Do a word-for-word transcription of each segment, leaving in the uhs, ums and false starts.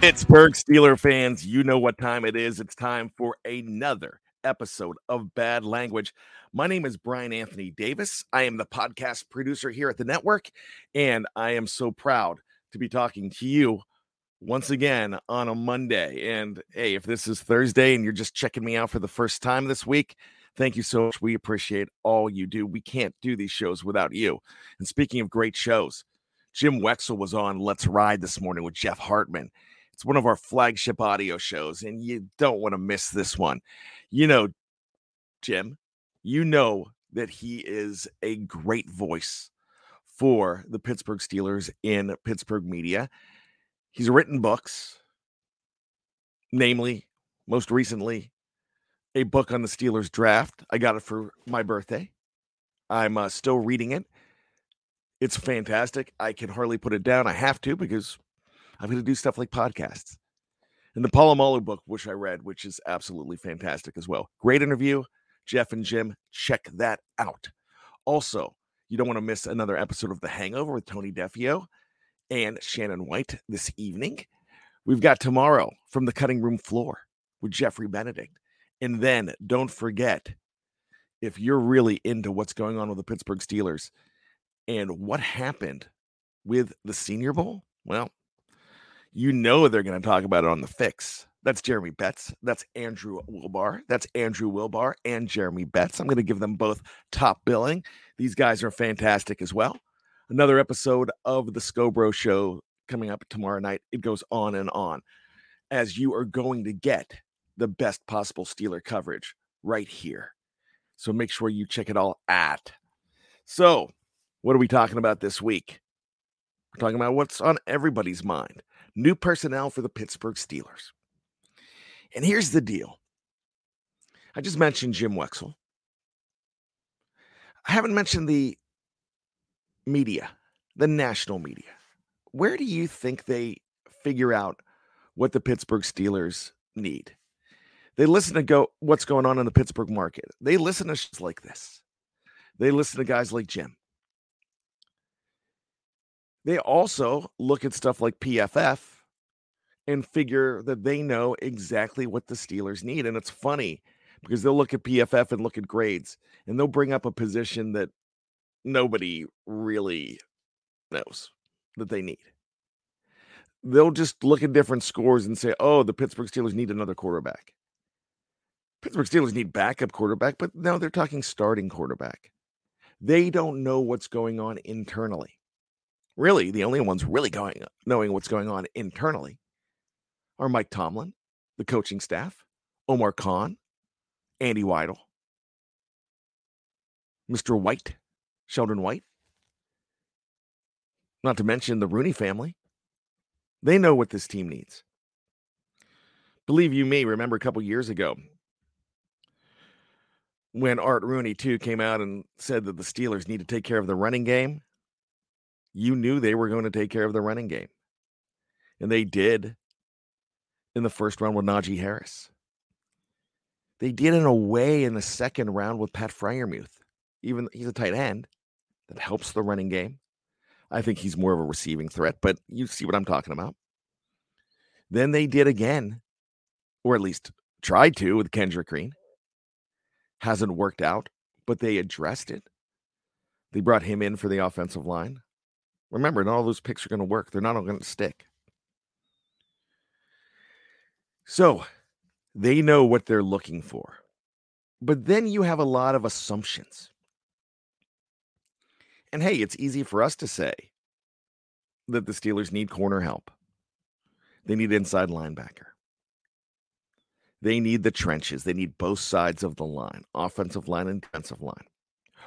Pittsburgh Steeler fans, you know what time it is. It's time for another episode of Bad Language. My name is Brian Anthony Davis. I am the podcast producer here at the network, and I am so proud to be talking to you once again on a Monday. And hey, if this is Thursday and you're just checking me out for the first time this week, thank you so much. We appreciate all you do. We can't do these shows without you. And speaking of great shows, Jim Wexel was on Let's Ride this morning with Jeff Hartman. It's one of our flagship audio shows, and you don't want to miss this one. You know, Jim, you know that he is a great voice for the Pittsburgh Steelers in Pittsburgh media. He's written books, namely, most recently, a book on the Steelers draft. I got it for my birthday. I'm uh, still reading it. It's fantastic. I can hardly put it down. I have to, because I'm going to do stuff like podcasts. And the Paula Moller book, which I read, which is absolutely fantastic as well. Great interview, Jeff and Jim. Check that out. Also, you don't want to miss another episode of The Hangover with Tony DeFeo and Shannon White this evening. We've got tomorrow From the Cutting Room Floor with Jeffrey Benedict. And then don't forget, if you're really into what's going on with the Pittsburgh Steelers and what happened with the Senior Bowl, well, you know they're going to talk about it on The Fix. That's Jeremy Betts. That's Andrew Wilbar. That's Andrew Wilbar and Jeremy Betts. I'm going to give them both top billing. These guys are fantastic as well. Another episode of the Scobro Show coming up tomorrow night. It goes on and on, as you are going to get the best possible Steeler coverage right here. So make sure you check it all out. So what are we talking about this week? We're talking about what's on everybody's mind. New personnel for the Pittsburgh Steelers. And here's the deal. I just mentioned Jim Wexel. I haven't mentioned the media, the national media. Where do you think they figure out what the Pittsburgh Steelers need? They listen to go what's going on in the Pittsburgh market. They listen to shit like this. They listen to guys like Jim. They also look at stuff like P F F and figure that they know exactly what the Steelers need. And it's funny because they'll look at P F F and look at grades, and they'll bring up a position that nobody really knows that they need. They'll just look at different scores and say, oh, the Pittsburgh Steelers need another quarterback. Pittsburgh Steelers need backup quarterback, but now they're talking starting quarterback. They don't know what's going on internally. Really, the only ones really going knowing what's going on internally are Mike Tomlin, the coaching staff, Omar Khan, Andy Weidel, Mister White, Sheldon White, not to mention the Rooney family. They know what this team needs. Believe you me, remember a couple years ago when Art Rooney the Second came out and said that the Steelers need to take care of the running game? You knew they were going to take care of the running game. And they did in the first round with Najee Harris. They did in a way in the second round with Pat Freiermuth. Even he's a tight end that helps the running game. I think he's more of a receiving threat, but you see what I'm talking about. Then they did again, or at least tried to, with Kendrick Green. Hasn't worked out, but they addressed it. They brought him in for the offensive line. Remember, not all those picks are going to work. They're not all going to stick. So they know what they're looking for. But then you have a lot of assumptions. And hey, it's easy for us to say that the Steelers need corner help. They need inside linebacker. They need the trenches. They need both sides of the line, offensive line and defensive line.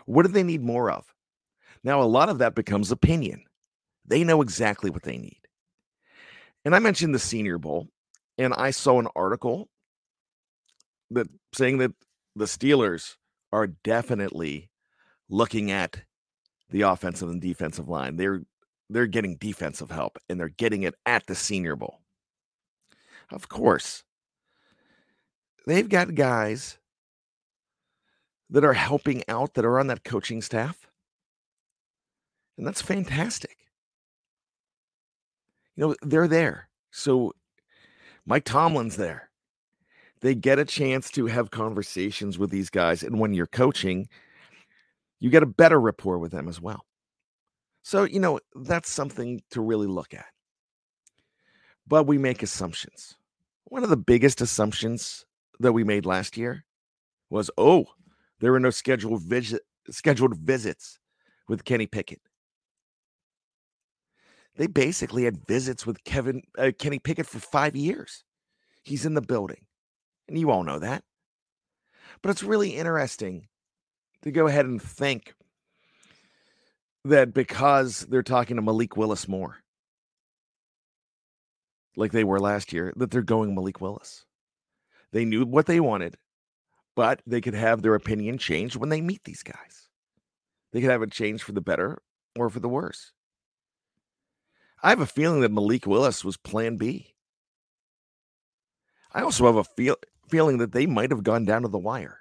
What do they need more of? Now, a lot of that becomes opinion. They know exactly what they need. And I mentioned the Senior Bowl, and I saw an article that saying that the Steelers are definitely looking at the offensive and defensive line. They're they're getting defensive help, and they're getting it at the Senior Bowl. Of course, they've got guys that are helping out, that are on that coaching staff. And that's fantastic. You know, they're there. So Mike Tomlin's there. They get a chance to have conversations with these guys. And when you're coaching, you get a better rapport with them as well. So, you know, that's something to really look at. But we make assumptions. One of the biggest assumptions that we made last year was, oh, there were no scheduled vis- scheduled visits with Kenny Pickett. They basically had visits with Kevin uh, Kenny Pickett for five years. He's in the building. And you all know that. But it's really interesting to go ahead and think that because they're talking to Malik Willis more, like they were last year, that they're going Malik Willis. They knew what they wanted, but they could have their opinion changed when they meet these guys. They could have it changed for the better or for the worse. I have a feeling that Malik Willis was plan B. I also have a feel, feeling that they might have gone down to the wire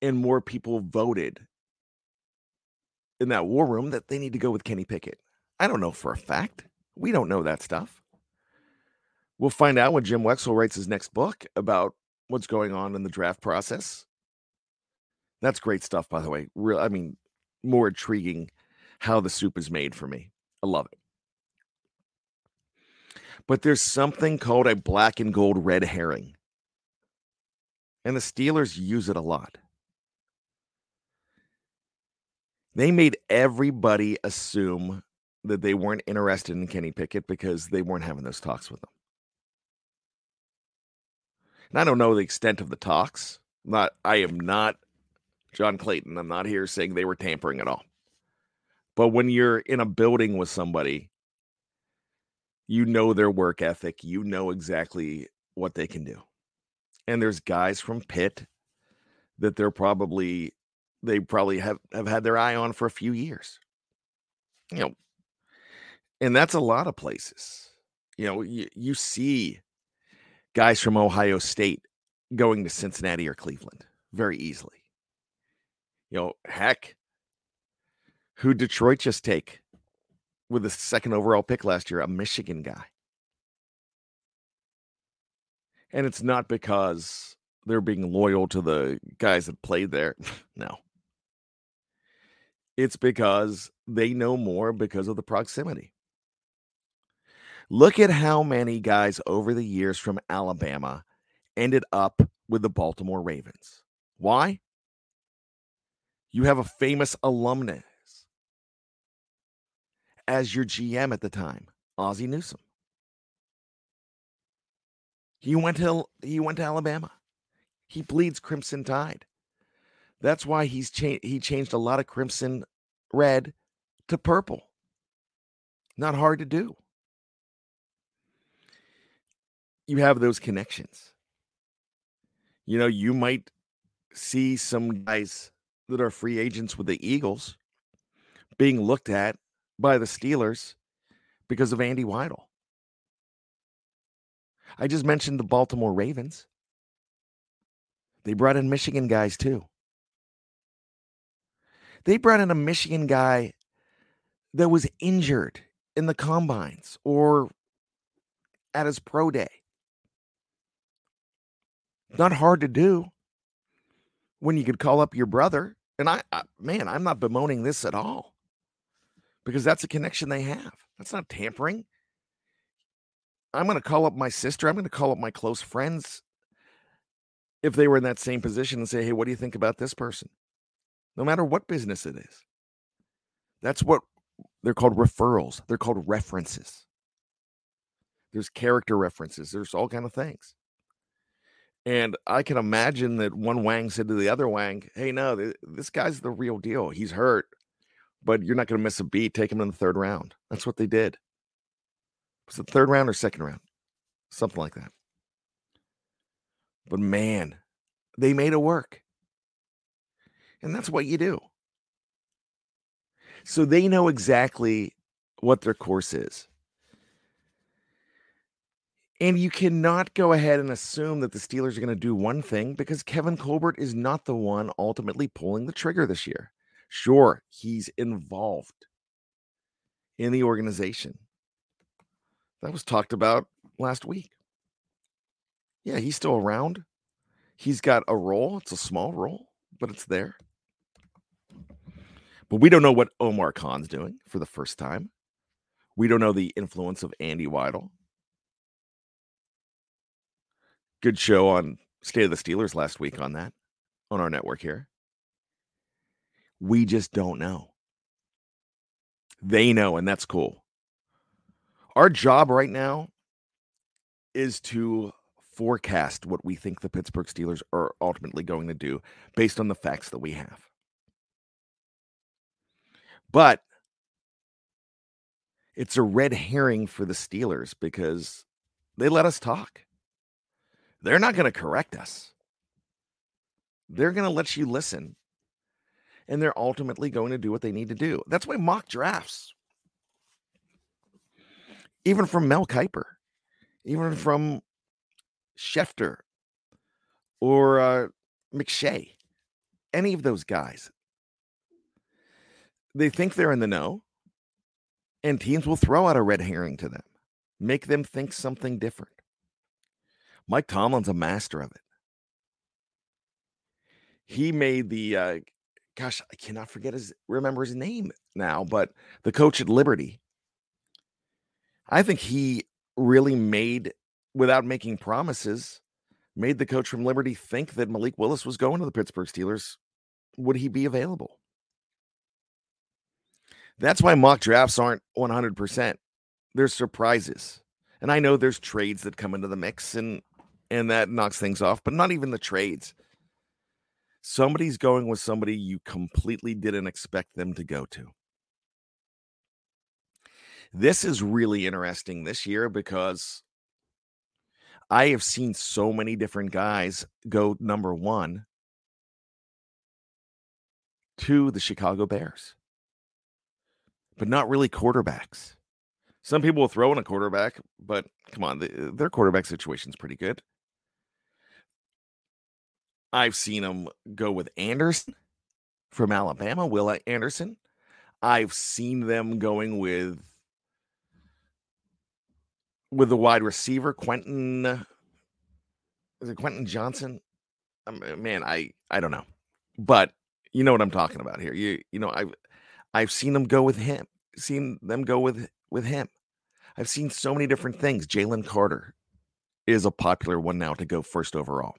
and more people voted in that war room that they need to go with Kenny Pickett. I don't know for a fact. We don't know that stuff. We'll find out when Jim Wexel writes his next book about what's going on in the draft process. That's great stuff, by the way. Real, I mean, more intriguing how the soup is made for me. I love it. But there's something called a black and gold red herring. And the Steelers use it a lot. They made everybody assume that they weren't interested in Kenny Pickett because they weren't having those talks with him. And I don't know the extent of the talks. I'm not, I am not John Clayton. I'm not here saying they were tampering at all. But when you're in a building with somebody, you know their work ethic. You know exactly what they can do. And there's guys from Pitt that they're probably, they probably have, have had their eye on for a few years. You know, and that's a lot of places. You know, you, you see guys from Ohio State going to Cincinnati or Cleveland very easily. You know, heck, who Detroit just take with the second overall pick last year, a Michigan guy. And it's not because they're being loyal to the guys that played there. No. It's because they know more because of the proximity. Look at how many guys over the years from Alabama ended up with the Baltimore Ravens. Why? You have a famous alumnus as your G M at the time, Ozzie Newsome. He went to he went to Alabama. He bleeds Crimson Tide. That's why he's cha- he changed a lot of Crimson Red to purple. Not hard to do. You have those connections. You know, you might see some guys that are free agents with the Eagles being looked at by the Steelers because of Andy Weidel. I just mentioned the Baltimore Ravens. They brought in Michigan guys too. They brought in a Michigan guy that was injured in the combines or at his pro day. Not hard to do when you could call up your brother. And I, I man, I'm not bemoaning this at all because that's a connection they have. That's not tampering. I'm going to call up my sister. I'm going to call up my close friends if they were in that same position and say, hey, what do you think about this person? No matter what business it is. That's what they're called, referrals. They're called references. There's character references. There's all kinds of things. And I can imagine that one Wang said to the other Wang, hey, no, th- this guy's the real deal. He's hurt, but you're not going to miss a beat. Take him in the third round. That's what they did. Was it third round or second round? Something like that. But man, they made it work. And that's what you do. So they know exactly what their course is. And you cannot go ahead and assume that the Steelers are going to do one thing because Kevin Colbert is not the one ultimately pulling the trigger this year. Sure, he's involved in the organization. That was talked about last week. Yeah, he's still around. He's got a role. It's a small role, but it's there. But we don't know what Omar Khan's doing for the first time. We don't know the influence of Andy Weidel. Good show on State of the Steelers last week on that, on our network here. We just don't know. They know, and that's cool. Our job right now is to forecast what we think the Pittsburgh Steelers are ultimately going to do based on the facts that we have. But it's a red herring for the Steelers because they let us talk. They're not going to correct us. They're going to let you listen, and they're ultimately going to do what they need to do. That's why mock drafts, even from Mel Kiper, even from Schefter or uh, McShay, any of those guys, they think they're in the know, and teams will throw out a red herring to them, make them think something different. Mike Tomlin's a master of it. He made the, uh, gosh, I cannot forget his, remember his name now, but the coach at Liberty. I think he really made, without making promises, made the coach from Liberty think that Malik Willis was going to the Pittsburgh Steelers. Would he be available? That's why mock drafts aren't one hundred percent. There's surprises. And I know there's trades that come into the mix, and and that knocks things off, but not even the trades. Somebody's going with somebody you completely didn't expect them to go to. This is really interesting this year because I have seen so many different guys go number one to the Chicago Bears, but not really quarterbacks. Some people will throw in a quarterback, but come on, the, their quarterback situation is pretty good. I've seen them go with Anderson from Alabama, Willa Anderson. I've seen them going with with the wide receiver, Quentin, is it Quentin Johnson? I'm, man, I, I don't know. But you know what I'm talking about here. You you know, I've I've seen them go with him, seen them go with with him. I've seen so many different things. Jalen Carter is a popular one now to go first overall.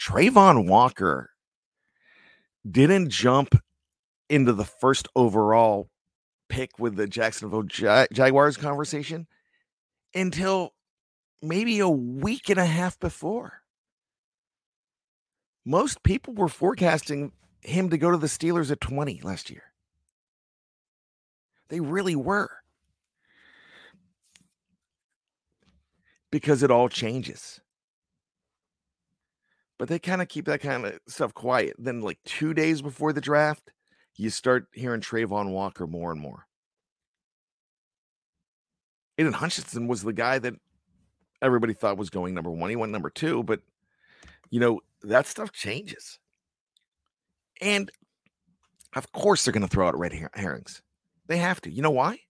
Travon Walker didn't jump into the first overall pick with the Jacksonville Jag- Jaguars conversation until maybe a week and a half before. Most people were forecasting him to go to the Steelers at twenty last year. They really were. Because it all changes. But they kind of keep that kind of stuff quiet. Then like two days before the draft, you start hearing Travon Walker more and more. Aiden Hutchinson was the guy that everybody thought was going number one. He went number two, but you know, that stuff changes. And of course they're going to throw out red her- herrings. They have to. You know why?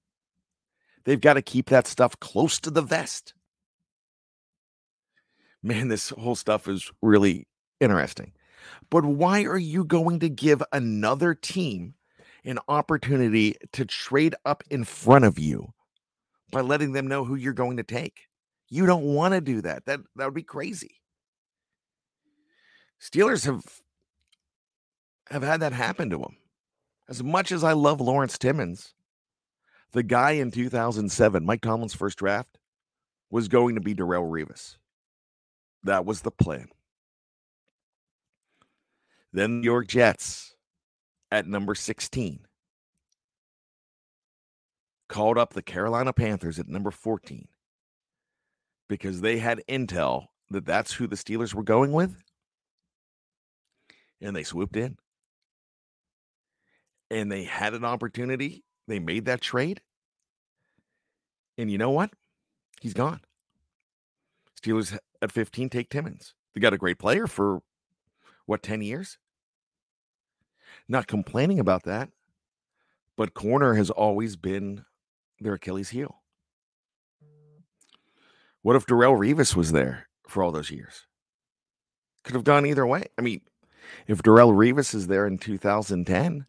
They've got to keep that stuff close to the vest. Man, this whole stuff is really interesting. But why are you going to give another team an opportunity to trade up in front of you by letting them know who you're going to take? You don't want to do that. That, that would be crazy. Steelers have, have had that happen to them. As much as I love Lawrence Timmons, the guy in two thousand seven, Mike Tomlin's first draft, was going to be Darrelle Revis. That was the plan. Then New York Jets at number sixteen called up the Carolina Panthers at number fourteen because they had intel that that's who the Steelers were going with, and they swooped in. And they had an opportunity. They made that trade. And you know what? He's gone. Steelers at fifteen take Timmons. They got a great player for, what, ten years? Not complaining about that, but corner has always been their Achilles heel. What if Darrelle Revis was there for all those years. Could have gone either way. I mean, if Darrelle Revis is there in two thousand ten,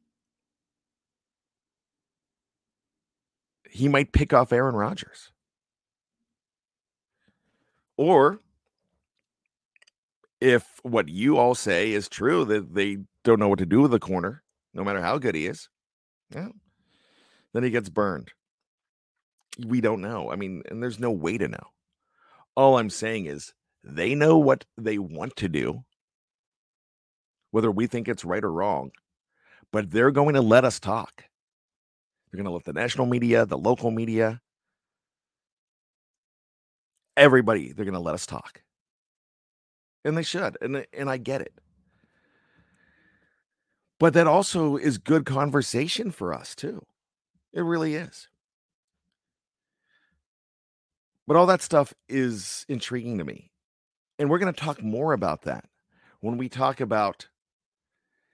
he might pick off Aaron Rodgers. Or if what you all say is true, that they don't know what to do with the corner, no matter how good he is, yeah, then he gets burned. We don't know. I mean, and there's no way to know. All I'm saying is they know what they want to do, whether we think it's right or wrong, but they're going to let us talk. They're going to let the national media, the local media, everybody, they're going to let us talk. And they should. And, and I get it. But that also is good conversation for us, too. It really is. But all that stuff is intriguing to me. And we're going to talk more about that when we talk about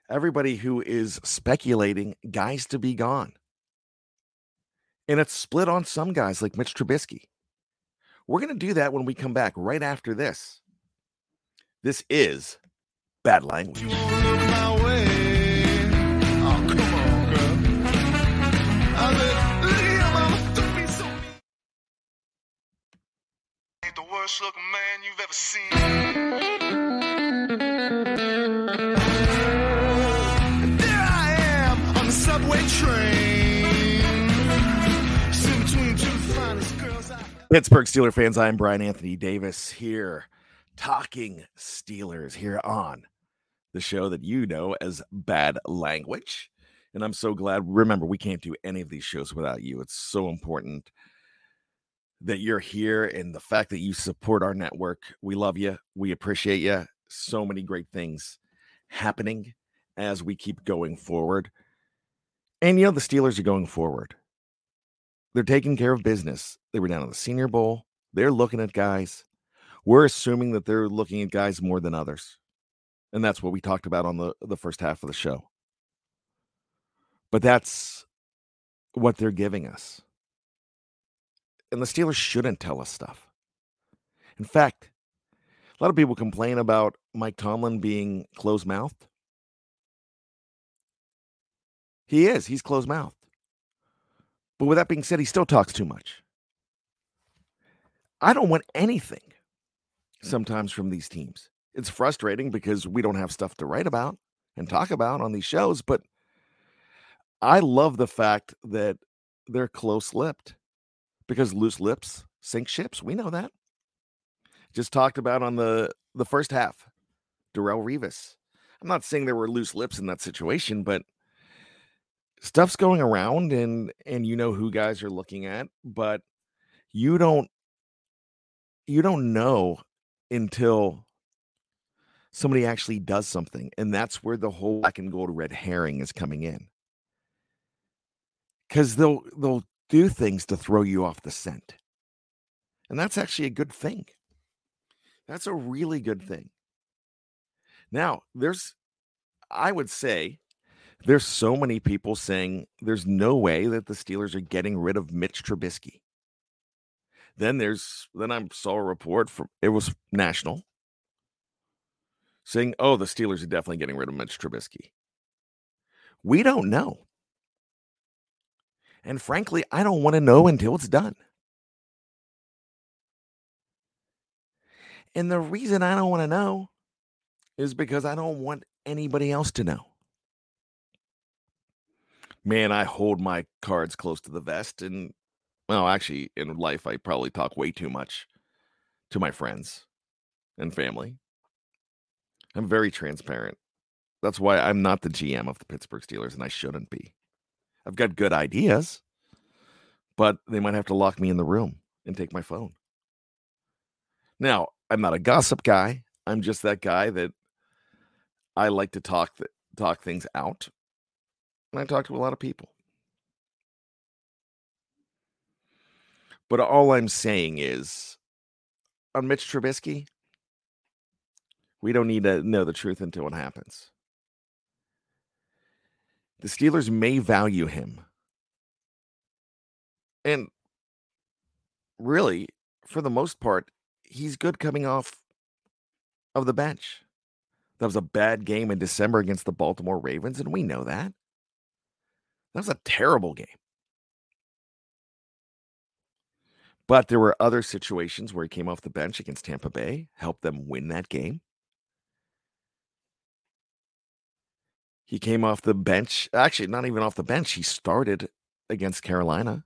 everybody who is speculating guys to be gone. And it's split on some guys like Mitch Trubisky. We're going to do that when we come back right after this. This is Bad Language. The worst looking man you've ever seen. There I am on the subway train. Sitting between two finest girls. I... Pittsburgh Steelers fans, I'm Brian Anthony Davis here, talking Steelers here on the show that you know as Bad Language. And I'm so glad. Remember, we can't do any of these shows without you. It's so important that you're here, and the fact that you support our network. We love you. We appreciate you. So many great things happening as we keep going forward. And, you know, the Steelers are going forward. They're taking care of business. They were down in the Senior Bowl. They're looking at guys. We're assuming that they're looking at guys more than others. And that's what we talked about on the, the first half of the show. But that's what they're giving us. And the Steelers shouldn't tell us stuff. In fact, a lot of people complain about Mike Tomlin being closed-mouthed. He is. He's closed-mouthed. But with that being said, he still talks too much. I don't want anything sometimes from these teams. It's frustrating because we don't have stuff to write about and talk about on these shows, but I love the fact that they're close-lipped. Because loose lips sink ships. We know that. Just talked about on the, the first half, Darrelle Revis. I'm not saying there were loose lips in that situation, but stuff's going around, and and you know who guys are looking at, but you don't you don't know until somebody actually does something, and that's where the whole black and gold red herring is coming in. Because they'll they'll. do things to throw you off the scent. And that's actually a good thing. That's a really good thing. Now, there's, I would say, there's so many people saying there's no way that the Steelers are getting rid of Mitch Trubisky. Then there's, then I saw a report from, it was national, saying, oh, the Steelers are definitely getting rid of Mitch Trubisky. We don't know. And frankly, I don't want to know until it's done. And the reason I don't want to know is because I don't want anybody else to know. Man, I hold my cards close to the vest. And, well, actually, in life, I probably talk way too much to my friends and family. I'm very transparent. That's why I'm not the G M of the Pittsburgh Steelers, and I shouldn't be. I've got good ideas, but they might have to lock me in the room and take my phone. Now, I'm not a gossip guy. I'm just that guy that I like to talk th- talk things out. And I talk to a lot of people. But all I'm saying is, on Mitch Trubisky, we don't need to know the truth until it happens. The Steelers may value him. And really, for the most part, he's good coming off of the bench. That was a bad game in December against the Baltimore Ravens, and we know that. That was a terrible game. But there were other situations where he came off the bench against Tampa Bay, helped them win that game. He came off the bench. Actually, not even off the bench. He started against Carolina.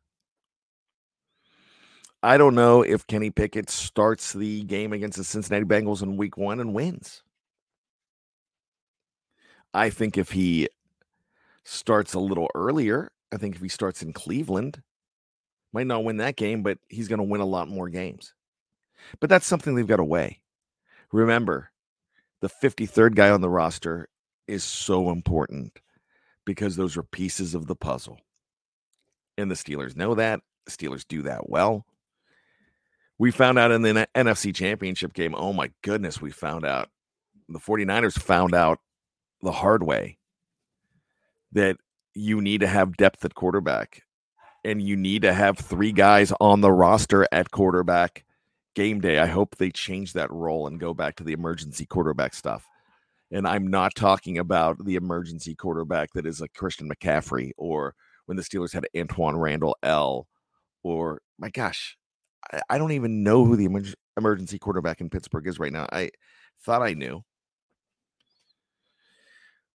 I don't know if Kenny Pickett starts the game against the Cincinnati Bengals in week one and wins. I think if he starts a little earlier, I think if he starts in Cleveland, might not win that game, but he's going to win a lot more games. But that's something they've got to weigh. Remember, the fifty-third guy on the roster is so important because those are pieces of the puzzle. And the Steelers know that. The Steelers do that well. We found out in the N F C Championship game, oh my goodness, we found out. The 49ers found out the hard way that you need to have depth at quarterback and you need to have three guys on the roster at quarterback game day. I hope they change that role and go back to the emergency quarterback stuff. And I'm not talking about the emergency quarterback that is like Christian McCaffrey or when the Steelers had Antoine Randall L or my gosh, I don't even know who the emergency quarterback in Pittsburgh is right now. I thought I knew.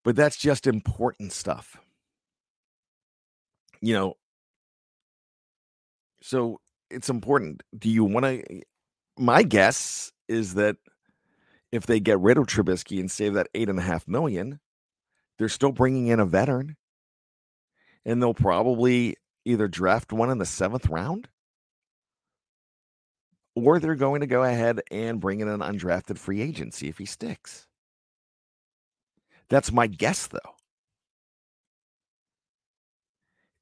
But that's just important stuff. You know, so it's important. Do you want to? My guess is that if they get rid of Trubisky and save that eight and a half million, they're still bringing in a veteran. And they'll probably either draft one in the seventh round. Or they're going to go ahead and bring in an undrafted free agent, see if he sticks. That's my guess, though.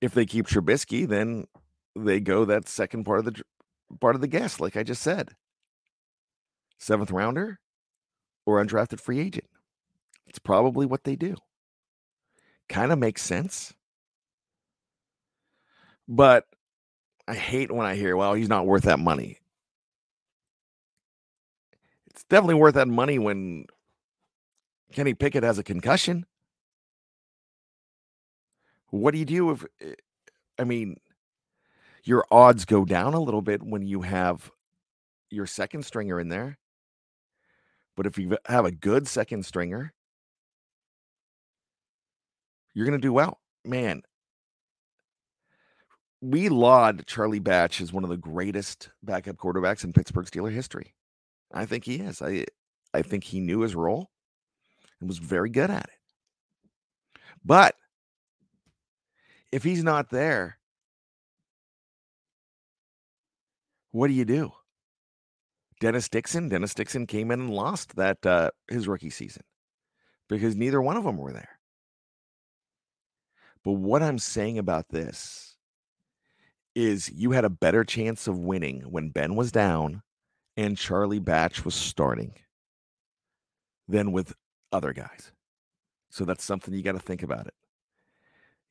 If they keep Trubisky, then they go that second part of the part of the guess, like I just said. Seventh rounder or undrafted free agent. It's probably what they do. Kind of makes sense. But I hate when I hear, well, he's not worth that money. It's definitely worth that money when Kenny Pickett has a concussion. What do you do if, I mean, your odds go down a little bit when you have your second stringer in there. But if you have a good second stringer, you're going to do well. Man, we laud Charlie Batch as one of the greatest backup quarterbacks in Pittsburgh Steelers history. I think he is. I I think he knew his role and was very good at it. But if he's not there, what do you do? Dennis Dixon. Dennis Dixon came in and lost that uh, his rookie season because neither one of them were there. But what I'm saying about this is you had a better chance of winning when Ben was down and Charlie Batch was starting than with other guys. So that's something you got to think about it.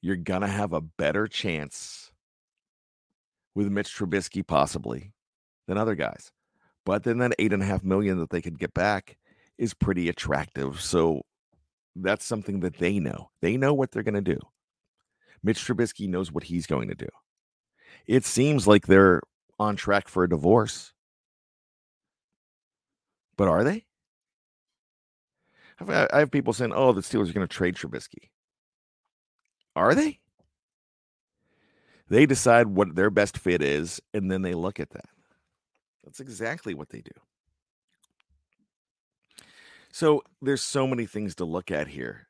You're going to have a better chance with Mitch Trubisky possibly than other guys. But then that eight and a half million that they could get back is pretty attractive. So that's something that they know. They know what they're going to do. Mitch Trubisky knows what he's going to do. It seems like they're on track for a divorce. But are they? I have people saying, oh, the Steelers are going to trade Trubisky. Are they? They decide what their best fit is, and then they look at that. That's exactly what they do. So there's so many things to look at here.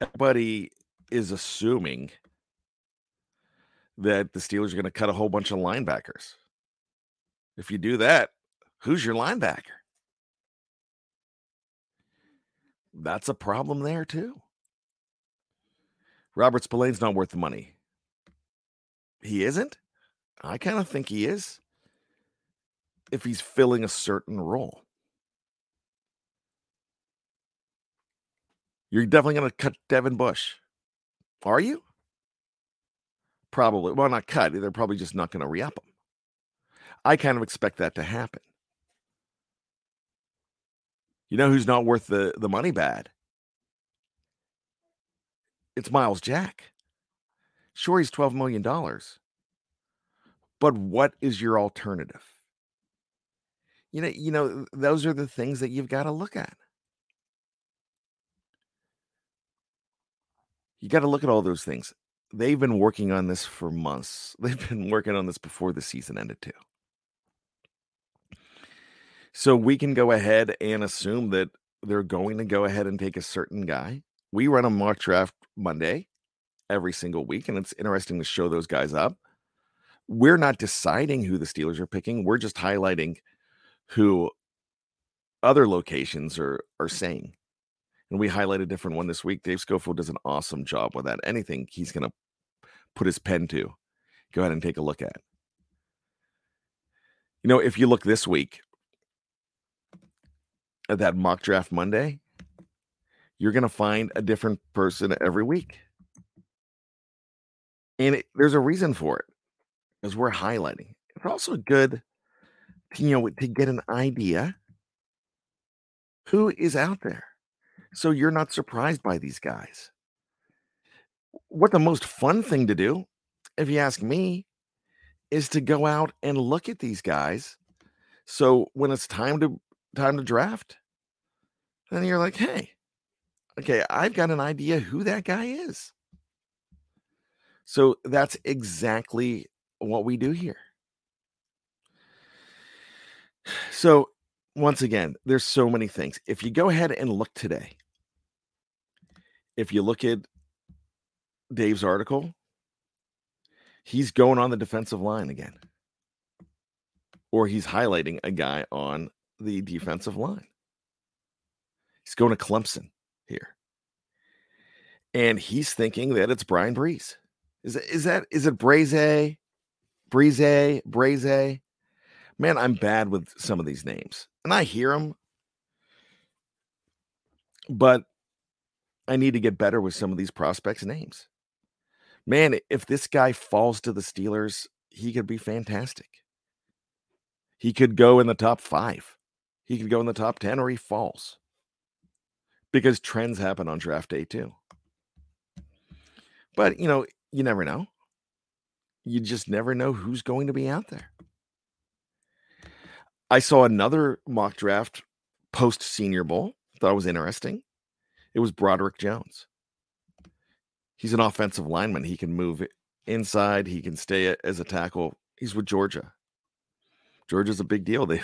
Everybody is assuming that the Steelers are going to cut a whole bunch of linebackers. If you do that, who's your linebacker? That's a problem there, too. Robert Spillane's not worth the money. He isn't? I kind of think he is. If he's filling a certain role. You're definitely going to cut Devin Bush. Are you? Probably. Well, not cut. They're probably just not going to re-up him. I kind of expect that to happen. You know who's not worth the, the money bad? It's Miles Jack. Sure, he's twelve million dollars. But what is your alternative? You know, you know, those are the things that you've got to look at. You got to look at all those things. They've been working on this for months. They've been working on this before the season ended too. So we can go ahead and assume that they're going to go ahead and take a certain guy. We run a mock draft Monday every single week, and it's interesting to show those guys up. We're not deciding who the Steelers are picking. We're just highlighting who other locations are, are saying. And we highlight a different one this week. Dave Schofield does an awesome job with that. Anything he's going to put his pen to, go ahead and take a look at. You know, if you look this week at that mock draft Monday, you're going to find a different person every week. And it, there's a reason for it, because we're highlighting. It's also good to, you know, to get an idea who is out there. So you're not surprised by these guys. What the most fun thing to do, if you ask me, is to go out and look at these guys. So when it's time to time to draft, then you're like, hey, okay, I've got an idea who that guy is. So that's exactly what we do here. So once again, there's so many things. If you go ahead and look today, if you look at Dave's article, he's going on the defensive line again. Or he's highlighting a guy on the defensive line. He's going to Clemson here. And he's thinking that it's Brian Brees. Is it, is that, is it Breze? Breze? Breze? Man, I'm bad with some of these names. And I hear them. But I need to get better with some of these prospects' names. Man, if this guy falls to the Steelers, he could be fantastic. He could go in the top five. He could go in the top ten, or he falls. Because trends happen on draft day too. But, you know, you never know. You just never know who's going to be out there. I saw another mock draft post Senior Bowl. Thought it was interesting. It was Broderick Jones. He's an offensive lineman. He can move inside. He can stay as a tackle. He's with Georgia. Georgia's a big deal. They,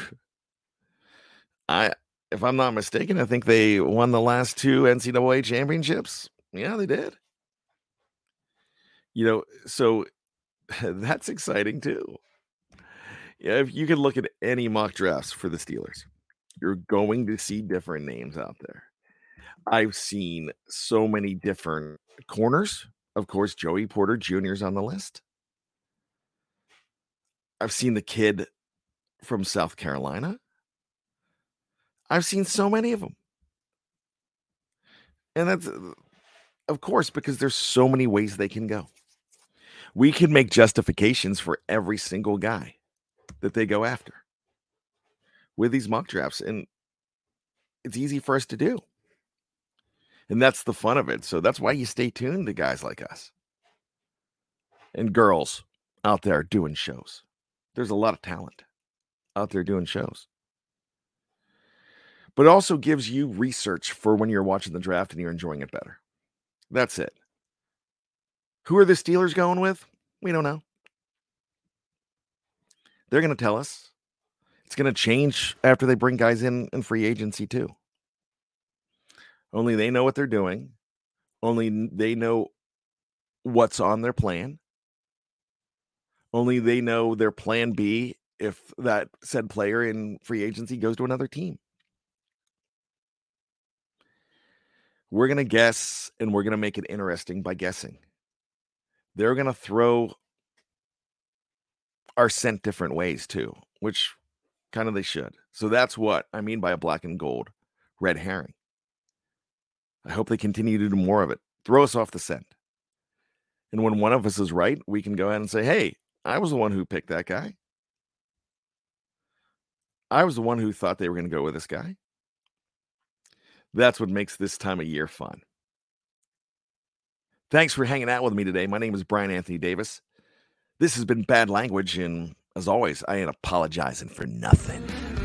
I, if I'm not mistaken, I think they won the last two N C double A championships. Yeah, they did. You know, so that's exciting too. Yeah, if you can look at any mock drafts for the Steelers, you're going to see different names out there. I've seen so many different corners. Of course, Joey Porter Junior is on the list. I've seen the kid from South Carolina. I've seen so many of them. And that's, of course, because there's so many ways they can go. We can make justifications for every single guy that they go after with these mock drafts, and it's easy for us to do, and that's the fun of it. So that's why you stay tuned to guys like us and girls out there doing shows. There's a lot of talent out there doing shows, but it also gives you research for when you're watching the draft and you're enjoying it better. That's it. Who are the Steelers going with? We don't know. They're going to tell us. It's going to change after they bring guys in in free agency too. Only they know what they're doing. Only they know what's on their plan. Only they know their plan B if that said player in free agency goes to another team. We're going to guess, and we're going to make it interesting by guessing. They're going to throw are sent different ways too, which kind of they should. So that's what I mean by a black and gold red herring. I hope they continue to do more of it. Throw us off the scent. And when one of us is right, we can go ahead and say, hey, I was the one who picked that guy. I was the one who thought they were going to go with this guy. That's what makes this time of year fun. Thanks for hanging out with me today. My name is Brian Anthony Davis. This has been Bad Language, and as always, I ain't apologizing for nothing.